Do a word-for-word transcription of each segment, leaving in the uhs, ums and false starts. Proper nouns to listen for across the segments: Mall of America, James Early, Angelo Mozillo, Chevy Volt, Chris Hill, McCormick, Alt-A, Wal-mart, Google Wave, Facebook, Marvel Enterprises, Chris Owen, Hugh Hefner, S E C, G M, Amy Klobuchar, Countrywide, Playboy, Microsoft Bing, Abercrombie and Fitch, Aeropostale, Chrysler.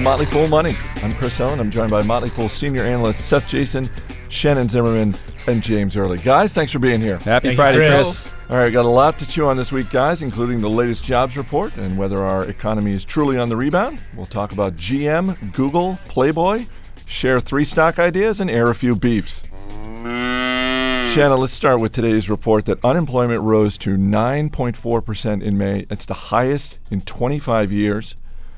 to Motley Fool Money. I'm Chris Owen. I'm joined by Motley Fool senior analysts Seth Jason, Shannon Zimmerman, and James Early. Guys, thanks for being here. Happy Thank Friday, Chris. Chris. All right, got a lot to chew on this week, guys, including the latest jobs report and whether our economy is truly on the rebound. We'll talk about G M, Google, Playboy, share three stock ideas, and air a few beefs. Shanna, let's start with today's report that unemployment rose to nine point four percent in May. It's the highest in twenty-five years.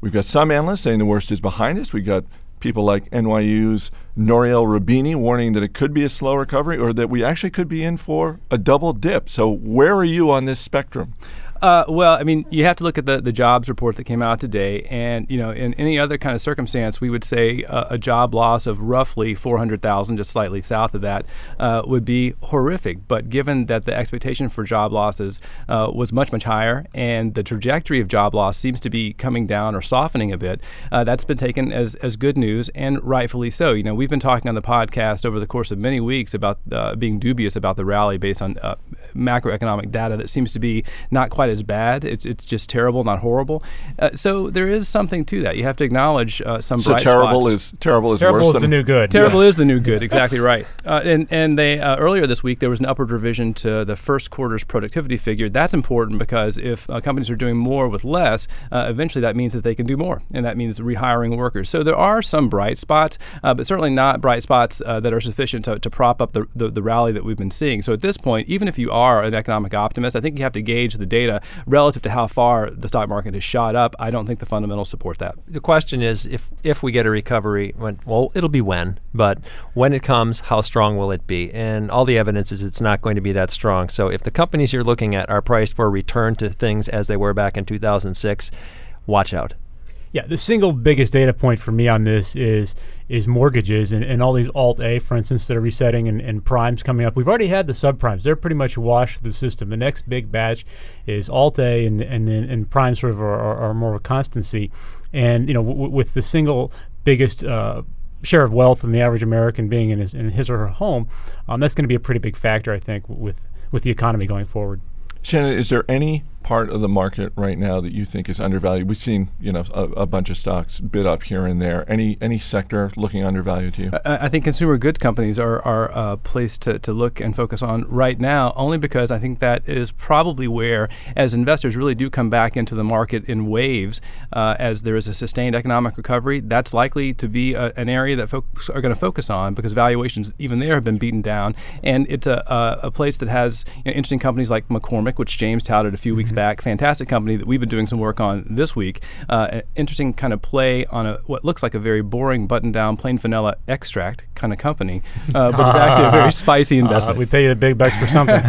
We've got some analysts saying the worst is behind us. We've got people like N Y U's Nouriel Roubini warning that it could be a slow recovery or that we actually could be in for a double dip. So where are you on this spectrum? Uh, well, I mean, you have to look at the, the jobs report that came out today. And, you know, in any other kind of circumstance, we would say uh, a job loss of roughly four hundred thousand, just slightly south of that, uh, would be horrific. But given that the expectation for job losses uh, was much, much higher and the trajectory of job loss seems to be coming down or softening a bit, uh, that's been taken as, as good news, and rightfully so. You know, we've been talking on the podcast over the course of many weeks about uh, being dubious about the rally based on uh, macroeconomic data that seems to be not quite as bad. It's it's just terrible, not horrible. Uh, so there is something to that. You have to acknowledge uh, some so bright spots. So terrible is terrible is terrible worse is than the new good. Terrible yeah. is the new good. Exactly right. Uh, and and they uh, earlier this week there was an upward revision to the first quarter's productivity figure. That's important because if uh, companies are doing more with less, uh, eventually that means that they can do more, and that means rehiring workers. So there are some bright spots, uh, but certainly not bright spots uh, that are sufficient to, to prop up the, the the rally that we've been seeing. So at this point, even if you are an economic optimist, I think you have to gauge the data relative to how far the stock market has shot up. I don't think the fundamentals support that. The question is, if if we get a recovery, when, well, it'll be when, but when it comes, how strong will it be? And all the evidence is it's not going to be that strong. So if the companies you're looking at are priced for a return to things as they were back in two thousand six, watch out. Yeah, the single biggest data point for me on this is is mortgages and, and all these Alt-A, for instance, that are resetting and, and primes coming up. We've already had the subprimes. They're pretty much washed the system. The next big batch is Alt-A and and, and, and primes sort of are, are, are more of a constancy. And, you know, w- with the single biggest uh, share of wealth in the average American being in his, in his or her home, um, that's going to be a pretty big factor, I think, with with the economy going forward. Shannon, is there any part of the market right now that you think is undervalued? We've seen, you know, a, a bunch of stocks bid up here and there. Any any sector looking undervalued to you? I, I think consumer goods companies are are a place to, to look and focus on right now, only because I think that is probably where, as investors really do come back into the market in waves, uh, as there is a sustained economic recovery. That's likely to be a, an area that folks are going to focus on because valuations even there have been beaten down, and it's a a, a place that has, you know, interesting companies like McCormick, which James touted a few mm-hmm. weeks back. Fantastic company that we've been doing some work on this week. Uh, interesting kind of play on a what looks like a very boring button-down plain vanilla extract kind of company, uh, but it's actually a very spicy investment. Uh, we pay you the big bucks for something.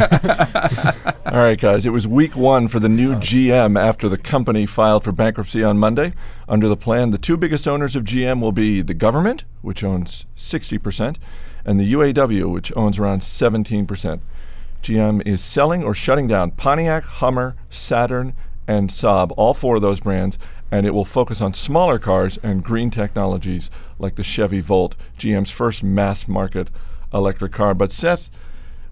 All right, guys. It was week one for the new G M after the company filed for bankruptcy on Monday. Under the plan, the two biggest owners of G M will be the government, which owns sixty percent, and the U A W, which owns around seventeen percent. G M is selling or shutting down Pontiac, Hummer, Saturn, and Saab, all four of those brands, and it will focus on smaller cars and green technologies like the Chevy Volt, G M's first mass-market electric car. But Seth,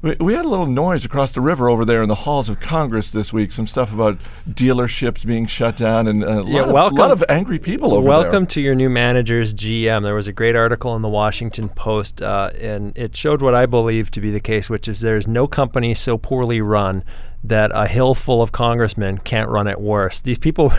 we, we had a little noise across the river over there in the halls of Congress this week, some stuff about dealerships being shut down and a lot, yeah, welcome, of, lot of angry people over welcome there. Welcome to your new manager's G M. There was a great article in the Washington Post, uh, and it showed what I believe to be the case, which is there's no company so poorly run that a hill full of congressmen can't run it worse. These people,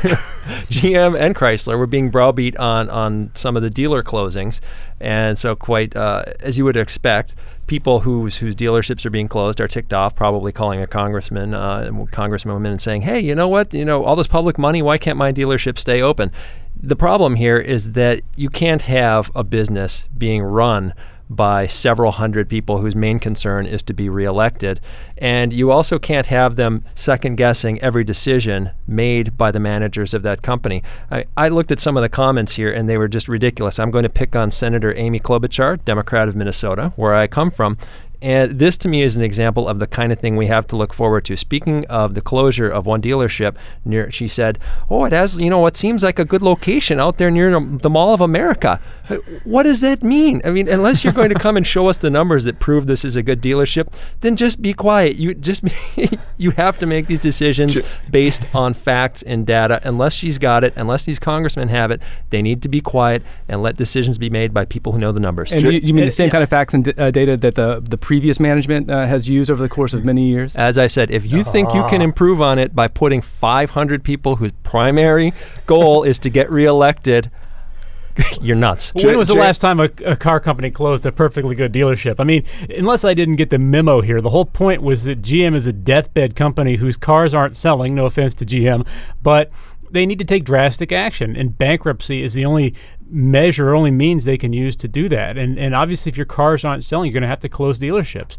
G M and Chrysler, were being browbeat on, on some of the dealer closings. And so quite, uh, as you would expect, people whose whose dealerships are being closed are ticked off, probably calling a congressman, uh, congresswoman, and saying, hey, you know what, you know, all this public money, why can't my dealership stay open? The problem here is that you can't have a business being run by several hundred people whose main concern is to be reelected. And you also can't have them second-guessing every decision made by the managers of that company. I, I looked at some of the comments here, and they were just ridiculous. I'm going to pick on Senator Amy Klobuchar, Democrat of Minnesota, where I come from. And this, to me, is an example of the kind of thing we have to look forward to. Speaking of the closure of one dealership, near, she said, oh, it has, you know, what seems like a good location out there near the Mall of America. What does that mean? I mean, unless you're going to come and show us the numbers that prove this is a good dealership, then just be quiet. You just you have to make these decisions based on facts and data. Unless she's got it, unless these congressmen have it, they need to be quiet and let decisions be made by people who know the numbers. And you, you mean the same kind of facts and d- uh, data that the, the previous management uh, has used over the course of many years? As I said, if you uh-huh. think you can improve on it by putting five hundred people whose primary goal is to get reelected, you're nuts. J- when was the J- last time a, a car company closed a perfectly good dealership? I mean, unless I didn't get the memo here, the whole point was that G M is a deathbed company whose cars aren't selling, no offense to G M, but they need to take drastic action, and bankruptcy is the only measure, only means they can use to do that. And and obviously if your cars aren't selling, you're going to have to close dealerships.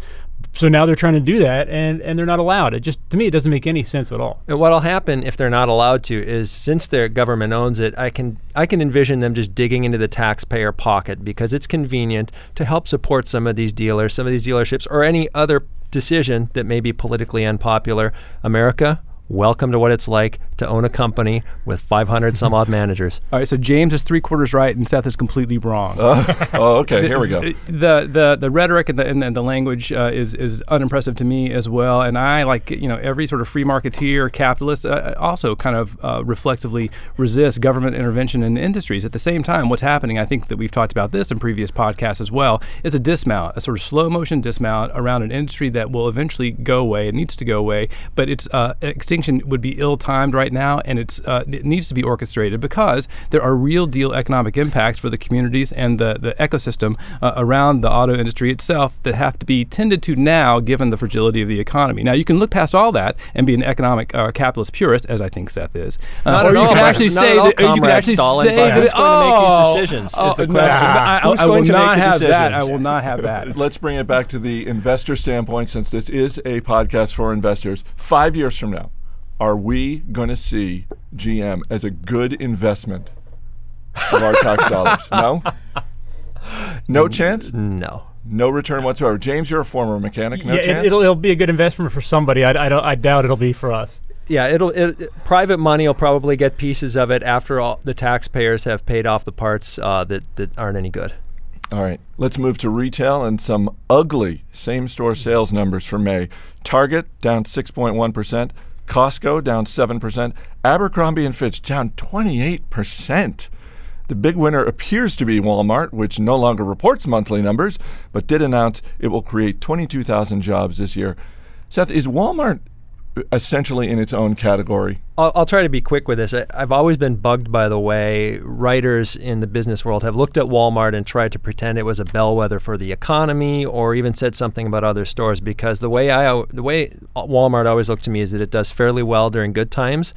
So now they're trying to do that, and, and they're not allowed. It just, to me, it doesn't make any sense at all. And what'll happen if they're not allowed to is, since their government owns it, I can I can envision them just digging into the taxpayer pocket because it's convenient to help support some of these dealers, some of these dealerships, or any other decision that may be politically unpopular. America, welcome to what it's like to own a company with five hundred some odd managers. All right, so James is three quarters right and Seth is completely wrong. Uh, oh, okay, the, here we go. The the, the rhetoric and the, and the language uh, is is unimpressive to me as well. And I, like you know, every sort of free marketeer, capitalist, uh, also kind of uh, reflexively resist government intervention in industries. At the same time, what's happening, I think that we've talked about this in previous podcasts as well, is a dismount, a sort of slow motion dismount around an industry that will eventually go away. It needs to go away, but it's uh, extinct. Would be ill-timed right now, and it's uh, it needs to be orchestrated because there are real deal economic impacts for the communities and the, the ecosystem uh, around the auto industry itself that have to be tended to now given the fragility of the economy. Now, you can look past all that and be an economic uh, capitalist purist, as I think Seth is. Uh, or you all, can actually say that you can actually Stalin, say that it's oh, going to make these decisions oh, is the question. Nah, I, I, I will not have decisions? that. I will not have that. Let's bring it back to the investor standpoint, since this is a podcast for investors. Five years from now, are we going to see G M as a good investment of our tax dollars? No? No chance? No. No return whatsoever. James, you're a former mechanic. No yeah, chance? It, it'll, it'll be a good investment for somebody. I, I, don't, I doubt it'll be for us. Yeah, it'll it, it, private money will probably get pieces of it after all the taxpayers have paid off the parts uh, that, that aren't any good. All right, let's move to retail and some ugly same-store sales numbers for May. Target down six point one percent. Costco down seven percent, Abercrombie and Fitch down twenty-eight percent. The big winner appears to be Walmart, which no longer reports monthly numbers, but did announce it will create twenty-two thousand jobs this year. Seth, is Walmart essentially in its own category? I'll, I'll try to be quick with this. I, I've always been bugged by the way writers in the business world have looked at Walmart and tried to pretend it was a bellwether for the economy, or even said something about other stores. Because the way I the way Walmart always looked to me is that it does fairly well during good times,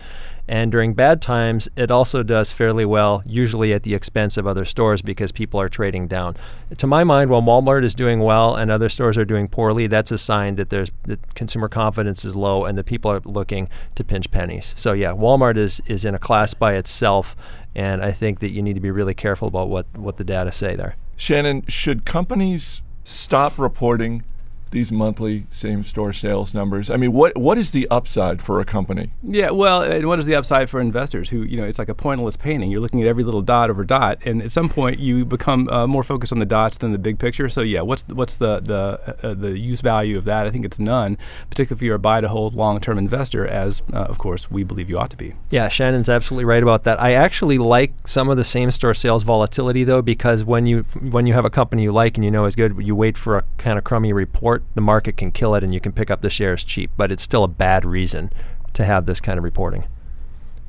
and during bad times, it also does fairly well, usually at the expense of other stores because people are trading down. To my mind, while Walmart is doing well and other stores are doing poorly, that's a sign that there's that consumer confidence is low and that people are looking to pinch pennies. So yeah, Walmart is is in a class by itself, and I think that you need to be really careful about what, what the data say there. Shannon, should companies stop reporting these monthly same-store sales numbers? I mean, what what is the upside for a company? Yeah, well, and what is the upside for investors who, you know, it's like a pointless painting. You're looking at every little dot over dot, and at some point you become uh, more focused on the dots than the big picture. So yeah, what's the, what's the the uh, the use value of that? I think it's none, particularly if you're a buy-to-hold long-term investor, as, uh, of course, we believe you ought to be. Yeah, Shannon's absolutely right about that. I actually like some of the same-store sales volatility, though, because when you when you have a company you like and you know is good, you wait for a kind of crummy report. The market can kill it and you can pick up the shares cheap, but it's still a bad reason to have this kind of reporting.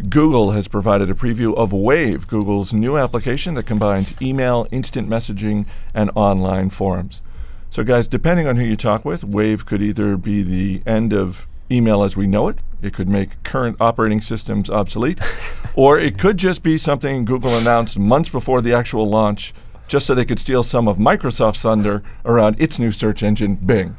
Google has provided a preview of Wave, Google's new application that combines email, instant messaging, and online forums. So guys, depending on who you talk with, Wave could either be the end of email as we know it, it could make current operating systems obsolete, or it could just be something Google announced months before the actual launch, just so they could steal some of Microsoft's thunder around its new search engine, Bing.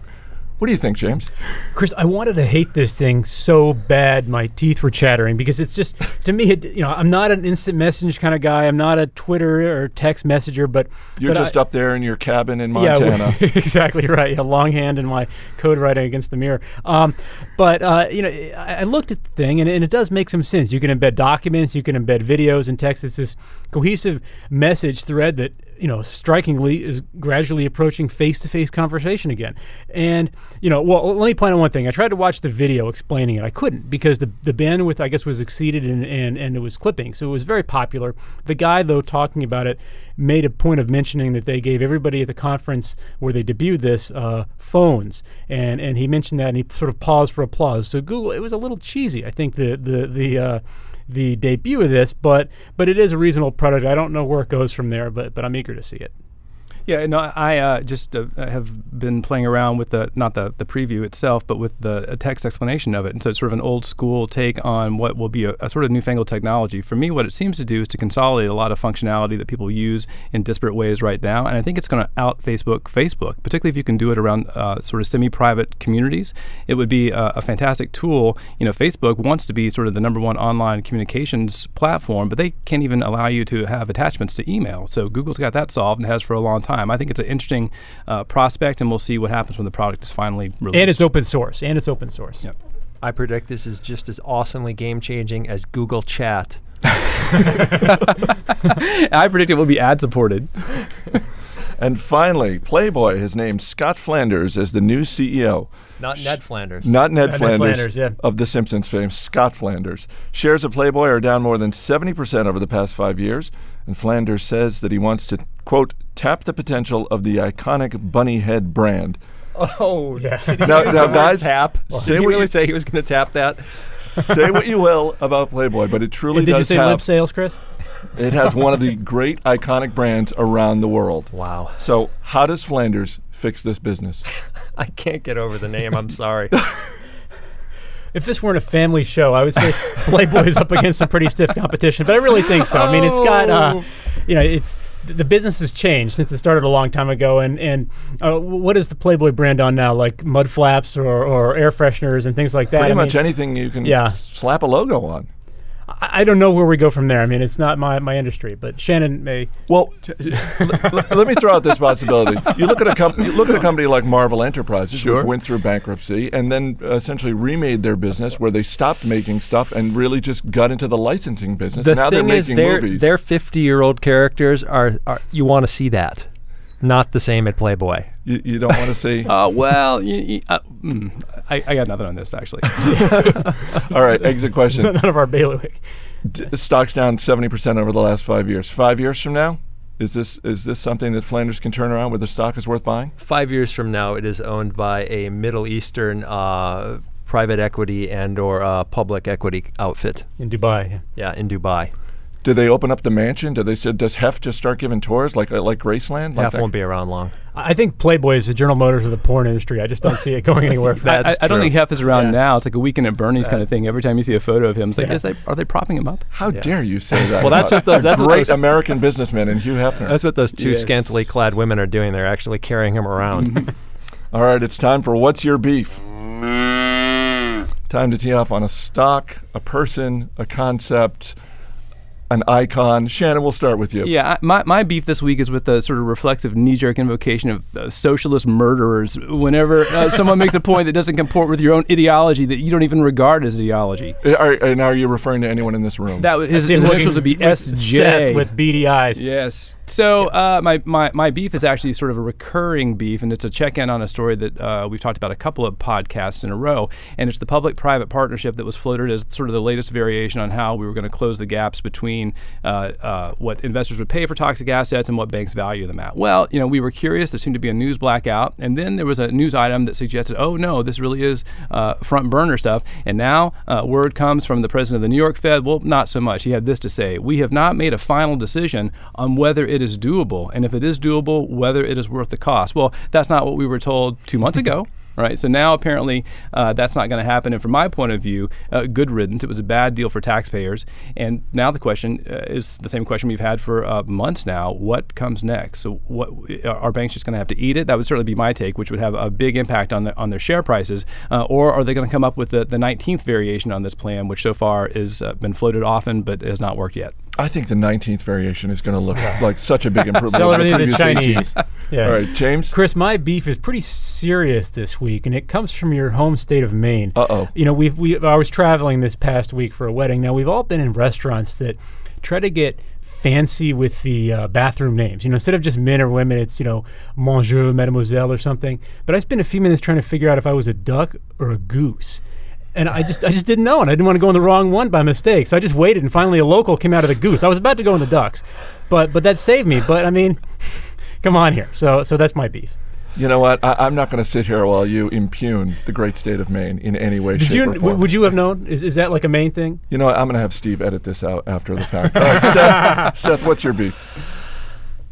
What do you think, James? Chris, I wanted to hate this thing so bad my teeth were chattering because it's just, to me, it, you know, I'm not an instant message kind of guy. I'm not a Twitter or text messenger, but... You're but just I, up there in your cabin in Montana. Yeah, exactly right. Yeah, longhand and my code writing against the mirror. Um, but, uh, you know, I, I looked at the thing, and, and it does make some sense. You can embed documents. You can embed videos and text. It's this cohesive message thread that you know, strikingly is gradually approaching face-to-face conversation again. And, you know, well, let me point out one thing. I tried to watch the video explaining it. I couldn't because the, the bandwidth, I guess, was exceeded and, and, and it was clipping. So it was very popular. The guy, though, talking about it made a point of mentioning that they gave everybody at the conference where they debuted this uh, phones. And and he mentioned that and he sort of paused for applause. So Google, it was a little cheesy, I think, the, the, the – uh, the debut of this, but but it is a reasonable product. I don't know where it goes from there, but but I'm eager to see it. Yeah, no, I uh, just uh, have been playing around with the not the, the preview itself, but with the text explanation of it. And so it's sort of an old school take on what will be a, a sort of newfangled technology. For me, what it seems to do is to consolidate a lot of functionality that people use in disparate ways right now. And I think it's going to out Facebook Facebook, particularly if you can do it around uh, sort of semi-private communities. It would be a, a fantastic tool. You know, Facebook wants to be sort of the number one online communications platform, but they can't even allow you to have attachments to email. So Google's got that solved and has for a long time. I think it's an interesting uh, prospect, and we'll see what happens when the product is finally released. And it's open source. And it's open source. Yep. I predict this is just as awesomely game-changing as Google Chat. I predict it will be ad-supported. And finally, Playboy has named Scott Flanders as the new C E O. Not Ned Flanders. Not Ned, Ned Flanders, Flanders yeah. Of The Simpsons fame, Scott Flanders. Shares of Playboy are down more than seventy percent over the past five years, and Flanders says that he wants to, quote, tap the potential of the iconic bunny head brand. Oh, yeah. Did he now, now guys, tap? Well, did he really you, say he was going to tap that? Say what you will about Playboy, but it truly does have... Did you say have, lip sales, Chris? It has one of the great iconic brands around the world. Wow. So how does Flanders fix this business? I can't get over the name. I'm sorry. If this weren't a family show, I would say Playboy's up against some pretty stiff competition, but I really think so. I mean, it's got, uh, you know, it's... The business has changed since it started a long time ago, and and uh, what is the Playboy brand on now? Like mud flaps or, or air fresheners and things like that. Pretty I much mean, anything you can yeah. s- slap a logo on. I, I don't know where we go from there. I mean, it's not my, my industry, but Shannon may. Well, t- l- l- let me throw out this possibility. You look at a company. You look at a company like Marvel Enterprises, sure. which went through bankruptcy and then essentially remade their business, where they stopped making stuff and really just got into the licensing business. The now thing they're making is their, movies. Their fifty-year-old characters are, are you want to see that. Not the same at Playboy. You, you don't want to see? Oh, uh, well, you, you, uh, mm, I, I got nothing on this, actually. All right, exit question. None of our bailiwick. D- stock's down seventy percent over the last five years. Five years from now, is this is this something that Flanders can turn around where the stock is worth buying? Five years from now, it is owned by a Middle Eastern uh, private equity and or uh, public equity outfit. In Dubai. Yeah, yeah in Dubai. Do they open up the mansion? Do they say, does Hef just start giving tours like uh, like Graceland? Like Hef won't be around long. I think Playboy is the General Motors of the porn industry. I just don't see it going anywhere. That's I, I don't think Hef is around yeah. now. It's like a Weekend at Bernie's yeah. kind of thing. Every time you see a photo of him, it's like, yeah. is they, are they propping him up? How yeah. dare you say that? Well, that's what those that's great those, American businessmen and Hugh Hefner. That's what those two yes. scantily clad women are doing. They're actually carrying him around. All right, it's time for What's Your Beef? Time to tee off on a stock, a person, a concept, an icon. Shannon, we'll start with you. Yeah, I, my, my beef this week is with the sort of reflexive knee-jerk invocation of uh, socialist murderers whenever uh, someone makes a point that doesn't comport with your own ideology that you don't even regard as ideology. Are, and are you referring to anyone in this room? That His, his initials would be S J. Seth with beady eyes. Yes. So uh, my, my, my beef is actually sort of a recurring beef, and it's a check-in on a story that uh, we've talked about a couple of podcasts in a row, and it's the public-private partnership that was floated as sort of the latest variation on how we were going to close the gaps between uh, uh, what investors would pay for toxic assets and what banks value them at. Well, you know, we were curious. There seemed to be a news blackout, and then there was a news item that suggested, oh, no, this really is uh, front-burner stuff, and now uh, word comes from the president of the New York Fed, well, not so much. He had this to say: we have not made a final decision on whether it is doable, and if it is doable, whether it is worth the cost. Well, that's not what we were told two months ago. Right, so now apparently uh, that's not going to happen. And from my point of view, uh, good riddance. It was a bad deal for taxpayers. And now the question uh, is the same question we've had for uh, months now. What comes next? So what, are banks just going to have to eat it? That would certainly be my take, which would have a big impact on the, on their share prices. Uh, or are they going to come up with the, the nineteenth variation on this plan, which so far has uh, been floated often but has not worked yet? I think the nineteenth variation is going to look like such a big improvement. So over the, the Chinese. Yeah. All right, James? Chris, my beef is pretty serious this week, and it comes from your home state of Maine. Uh-oh. You know, we've, we I was traveling this past week for a wedding. Now, we've all been in restaurants that try to get fancy with the uh, bathroom names. You know, instead of just men or women, it's, you know, Monsieur, Mademoiselle or something. But I spent a few minutes trying to figure out if I was a duck or a goose. And I just I just didn't know, and I didn't want to go in the wrong one by mistake. So I just waited, and finally a local came out of the goose. I was about to go in the ducks, but but that saved me. But, I mean, come on here. So so that's my beef. You know what? I, I'm not going to sit here while you impugn the great state of Maine in any way, Did shape, you, or form. W- would you have known? Is is that like a Maine thing? You know what? I'm going to have Steve edit this out after the fact. All right, Seth, Seth, what's your beef?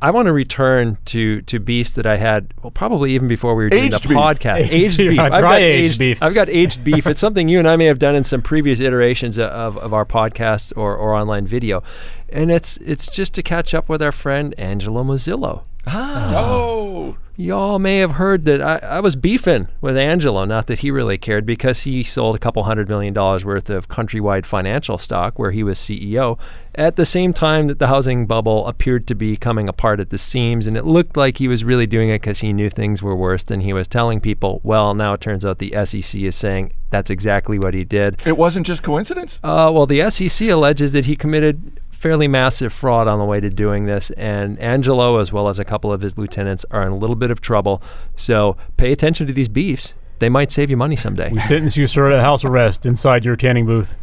I want to return to to beefs that I had, well, probably even before we were doing aged the beef. podcast. Aged, aged beef. I've got aged, aged beef. I've got aged beef. It's something you and I may have done in some previous iterations of, of our podcast or, or online video. And it's it's just to catch up with our friend Angelo Mozillo. Ah. Oh. Y'all may have heard that I, I was beefing with Angelo, not that he really cared, because he sold a couple hundred million dollars worth of Countrywide financial stock where he was C E O at the same time that the housing bubble appeared to be coming apart at the seams, and it looked like he was really doing it because he knew things were worse than he was telling people. Well, now it turns out the S E C is saying that's exactly what he did. It wasn't just coincidence? Uh, well, the S E C alleges that he committed fairly massive fraud on the way to doing this, and Angelo, as well as a couple of his lieutenants, are in a little bit of trouble. So pay attention to these beefs. They might save you money someday. We sentence you, sir, to house arrest inside your tanning booth.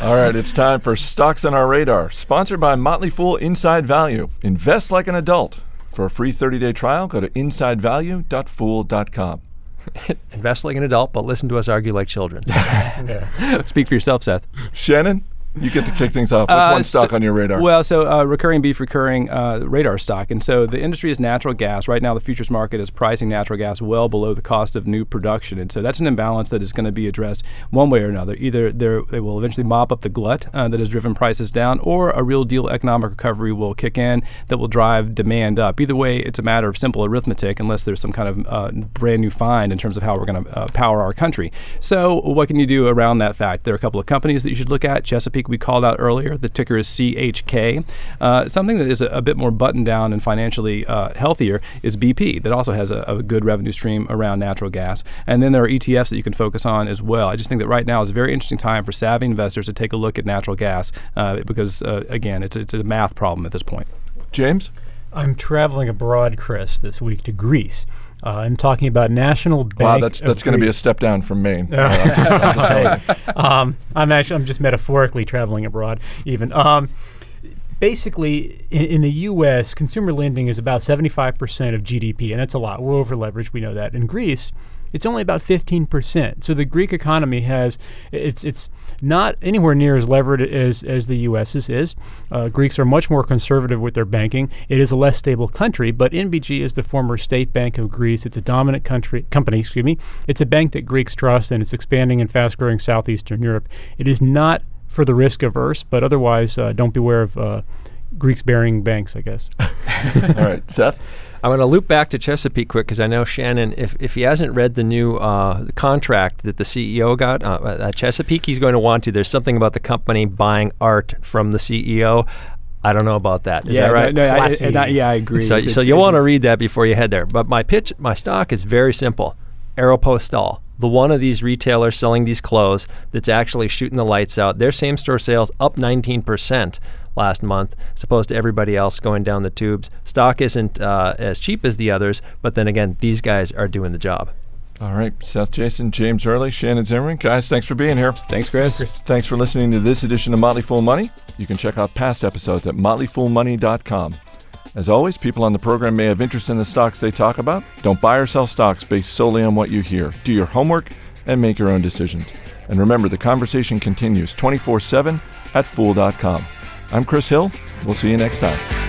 All right, it's time for Stocks on Our Radar, sponsored by Motley Fool Inside Value. Invest like an adult. For a free thirty-day trial, go to inside value dot fool dot com. Invest like an adult, but listen to us argue like children. Yeah. Speak for yourself, Seth. Shannon? You get to kick things off. What's uh, one stock so, on your radar? Well, so uh, recurring beef, recurring uh, radar stock. And so the industry is natural gas. Right now, the futures market is pricing natural gas well below the cost of new production. And so that's an imbalance that is going to be addressed one way or another. Either they will eventually mop up the glut uh, that has driven prices down, or a real deal economic recovery will kick in that will drive demand up. Either way, it's a matter of simple arithmetic, unless there's some kind of uh, brand new find in terms of how we're going to uh, power our country. So what can you do around that fact? There are a couple of companies that you should look at. Chesapeake, we called out earlier. The ticker is C H K. Uh, something that is a, a bit more buttoned down and financially uh, healthier is B P, that also has a, a good revenue stream around natural gas. And then there are E T Fs that you can focus on as well. I just think that right now is a very interesting time for savvy investors to take a look at natural gas uh, because, uh, again, it's, it's a math problem at this point. James? I'm traveling abroad, Chris, this week to Greece. Uh, I'm talking about National Bank. Wow, that's that's going to be a step down from Maine. Uh, I'm, just, I'm, just telling you. Um, I'm actually I'm just metaphorically traveling abroad. Even um, basically in, in the U S, consumer lending is about seventy-five percent of G D P, and that's a lot. We're over leveraged. We know that. In Greece, it's only about fifteen percent. So the Greek economy has, it's it's not anywhere near as levered as, as the U S's is. Uh, Greeks are much more conservative with their banking. It is a less stable country, but N B G is the former State Bank of Greece. It's a dominant country company, excuse me. It's a bank that Greeks trust, and it's expanding in fast-growing southeastern Europe. It is not for the risk averse, but otherwise uh, don't beware of uh, Greeks bearing banks, I guess. All right, Seth? I'm going to loop back to Chesapeake quick because I know Shannon, if, if he hasn't read the new uh, contract that the C E O got uh, at Chesapeake, he's going to want to. There's something about the company buying art from the C E O. I don't know about that. Is yeah, that right? No, no, I, and I, yeah, I agree. So, it's, so it's, you'll want to read that before you head there. But my pitch, my stock is very simple. Aeropostale, the one of these retailers selling these clothes that's actually shooting the lights out. Their same-store sales up nineteen percent. Last month, as opposed to everybody else going down the tubes. Stock isn't uh, as cheap as the others, but then again, these guys are doing the job. All right, Seth Jason, James Hurley, Shannon Zimmerman. Guys, thanks for being here. Thanks, Chris. Chris. Thanks for listening to this edition of Motley Fool Money. You can check out past episodes at motley fool money dot com. As always, people on the program may have interest in the stocks they talk about. Don't buy or sell stocks based solely on what you hear. Do your homework and make your own decisions. And remember, the conversation continues twenty-four seven at fool dot com. I'm Chris Hill. We'll see you next time.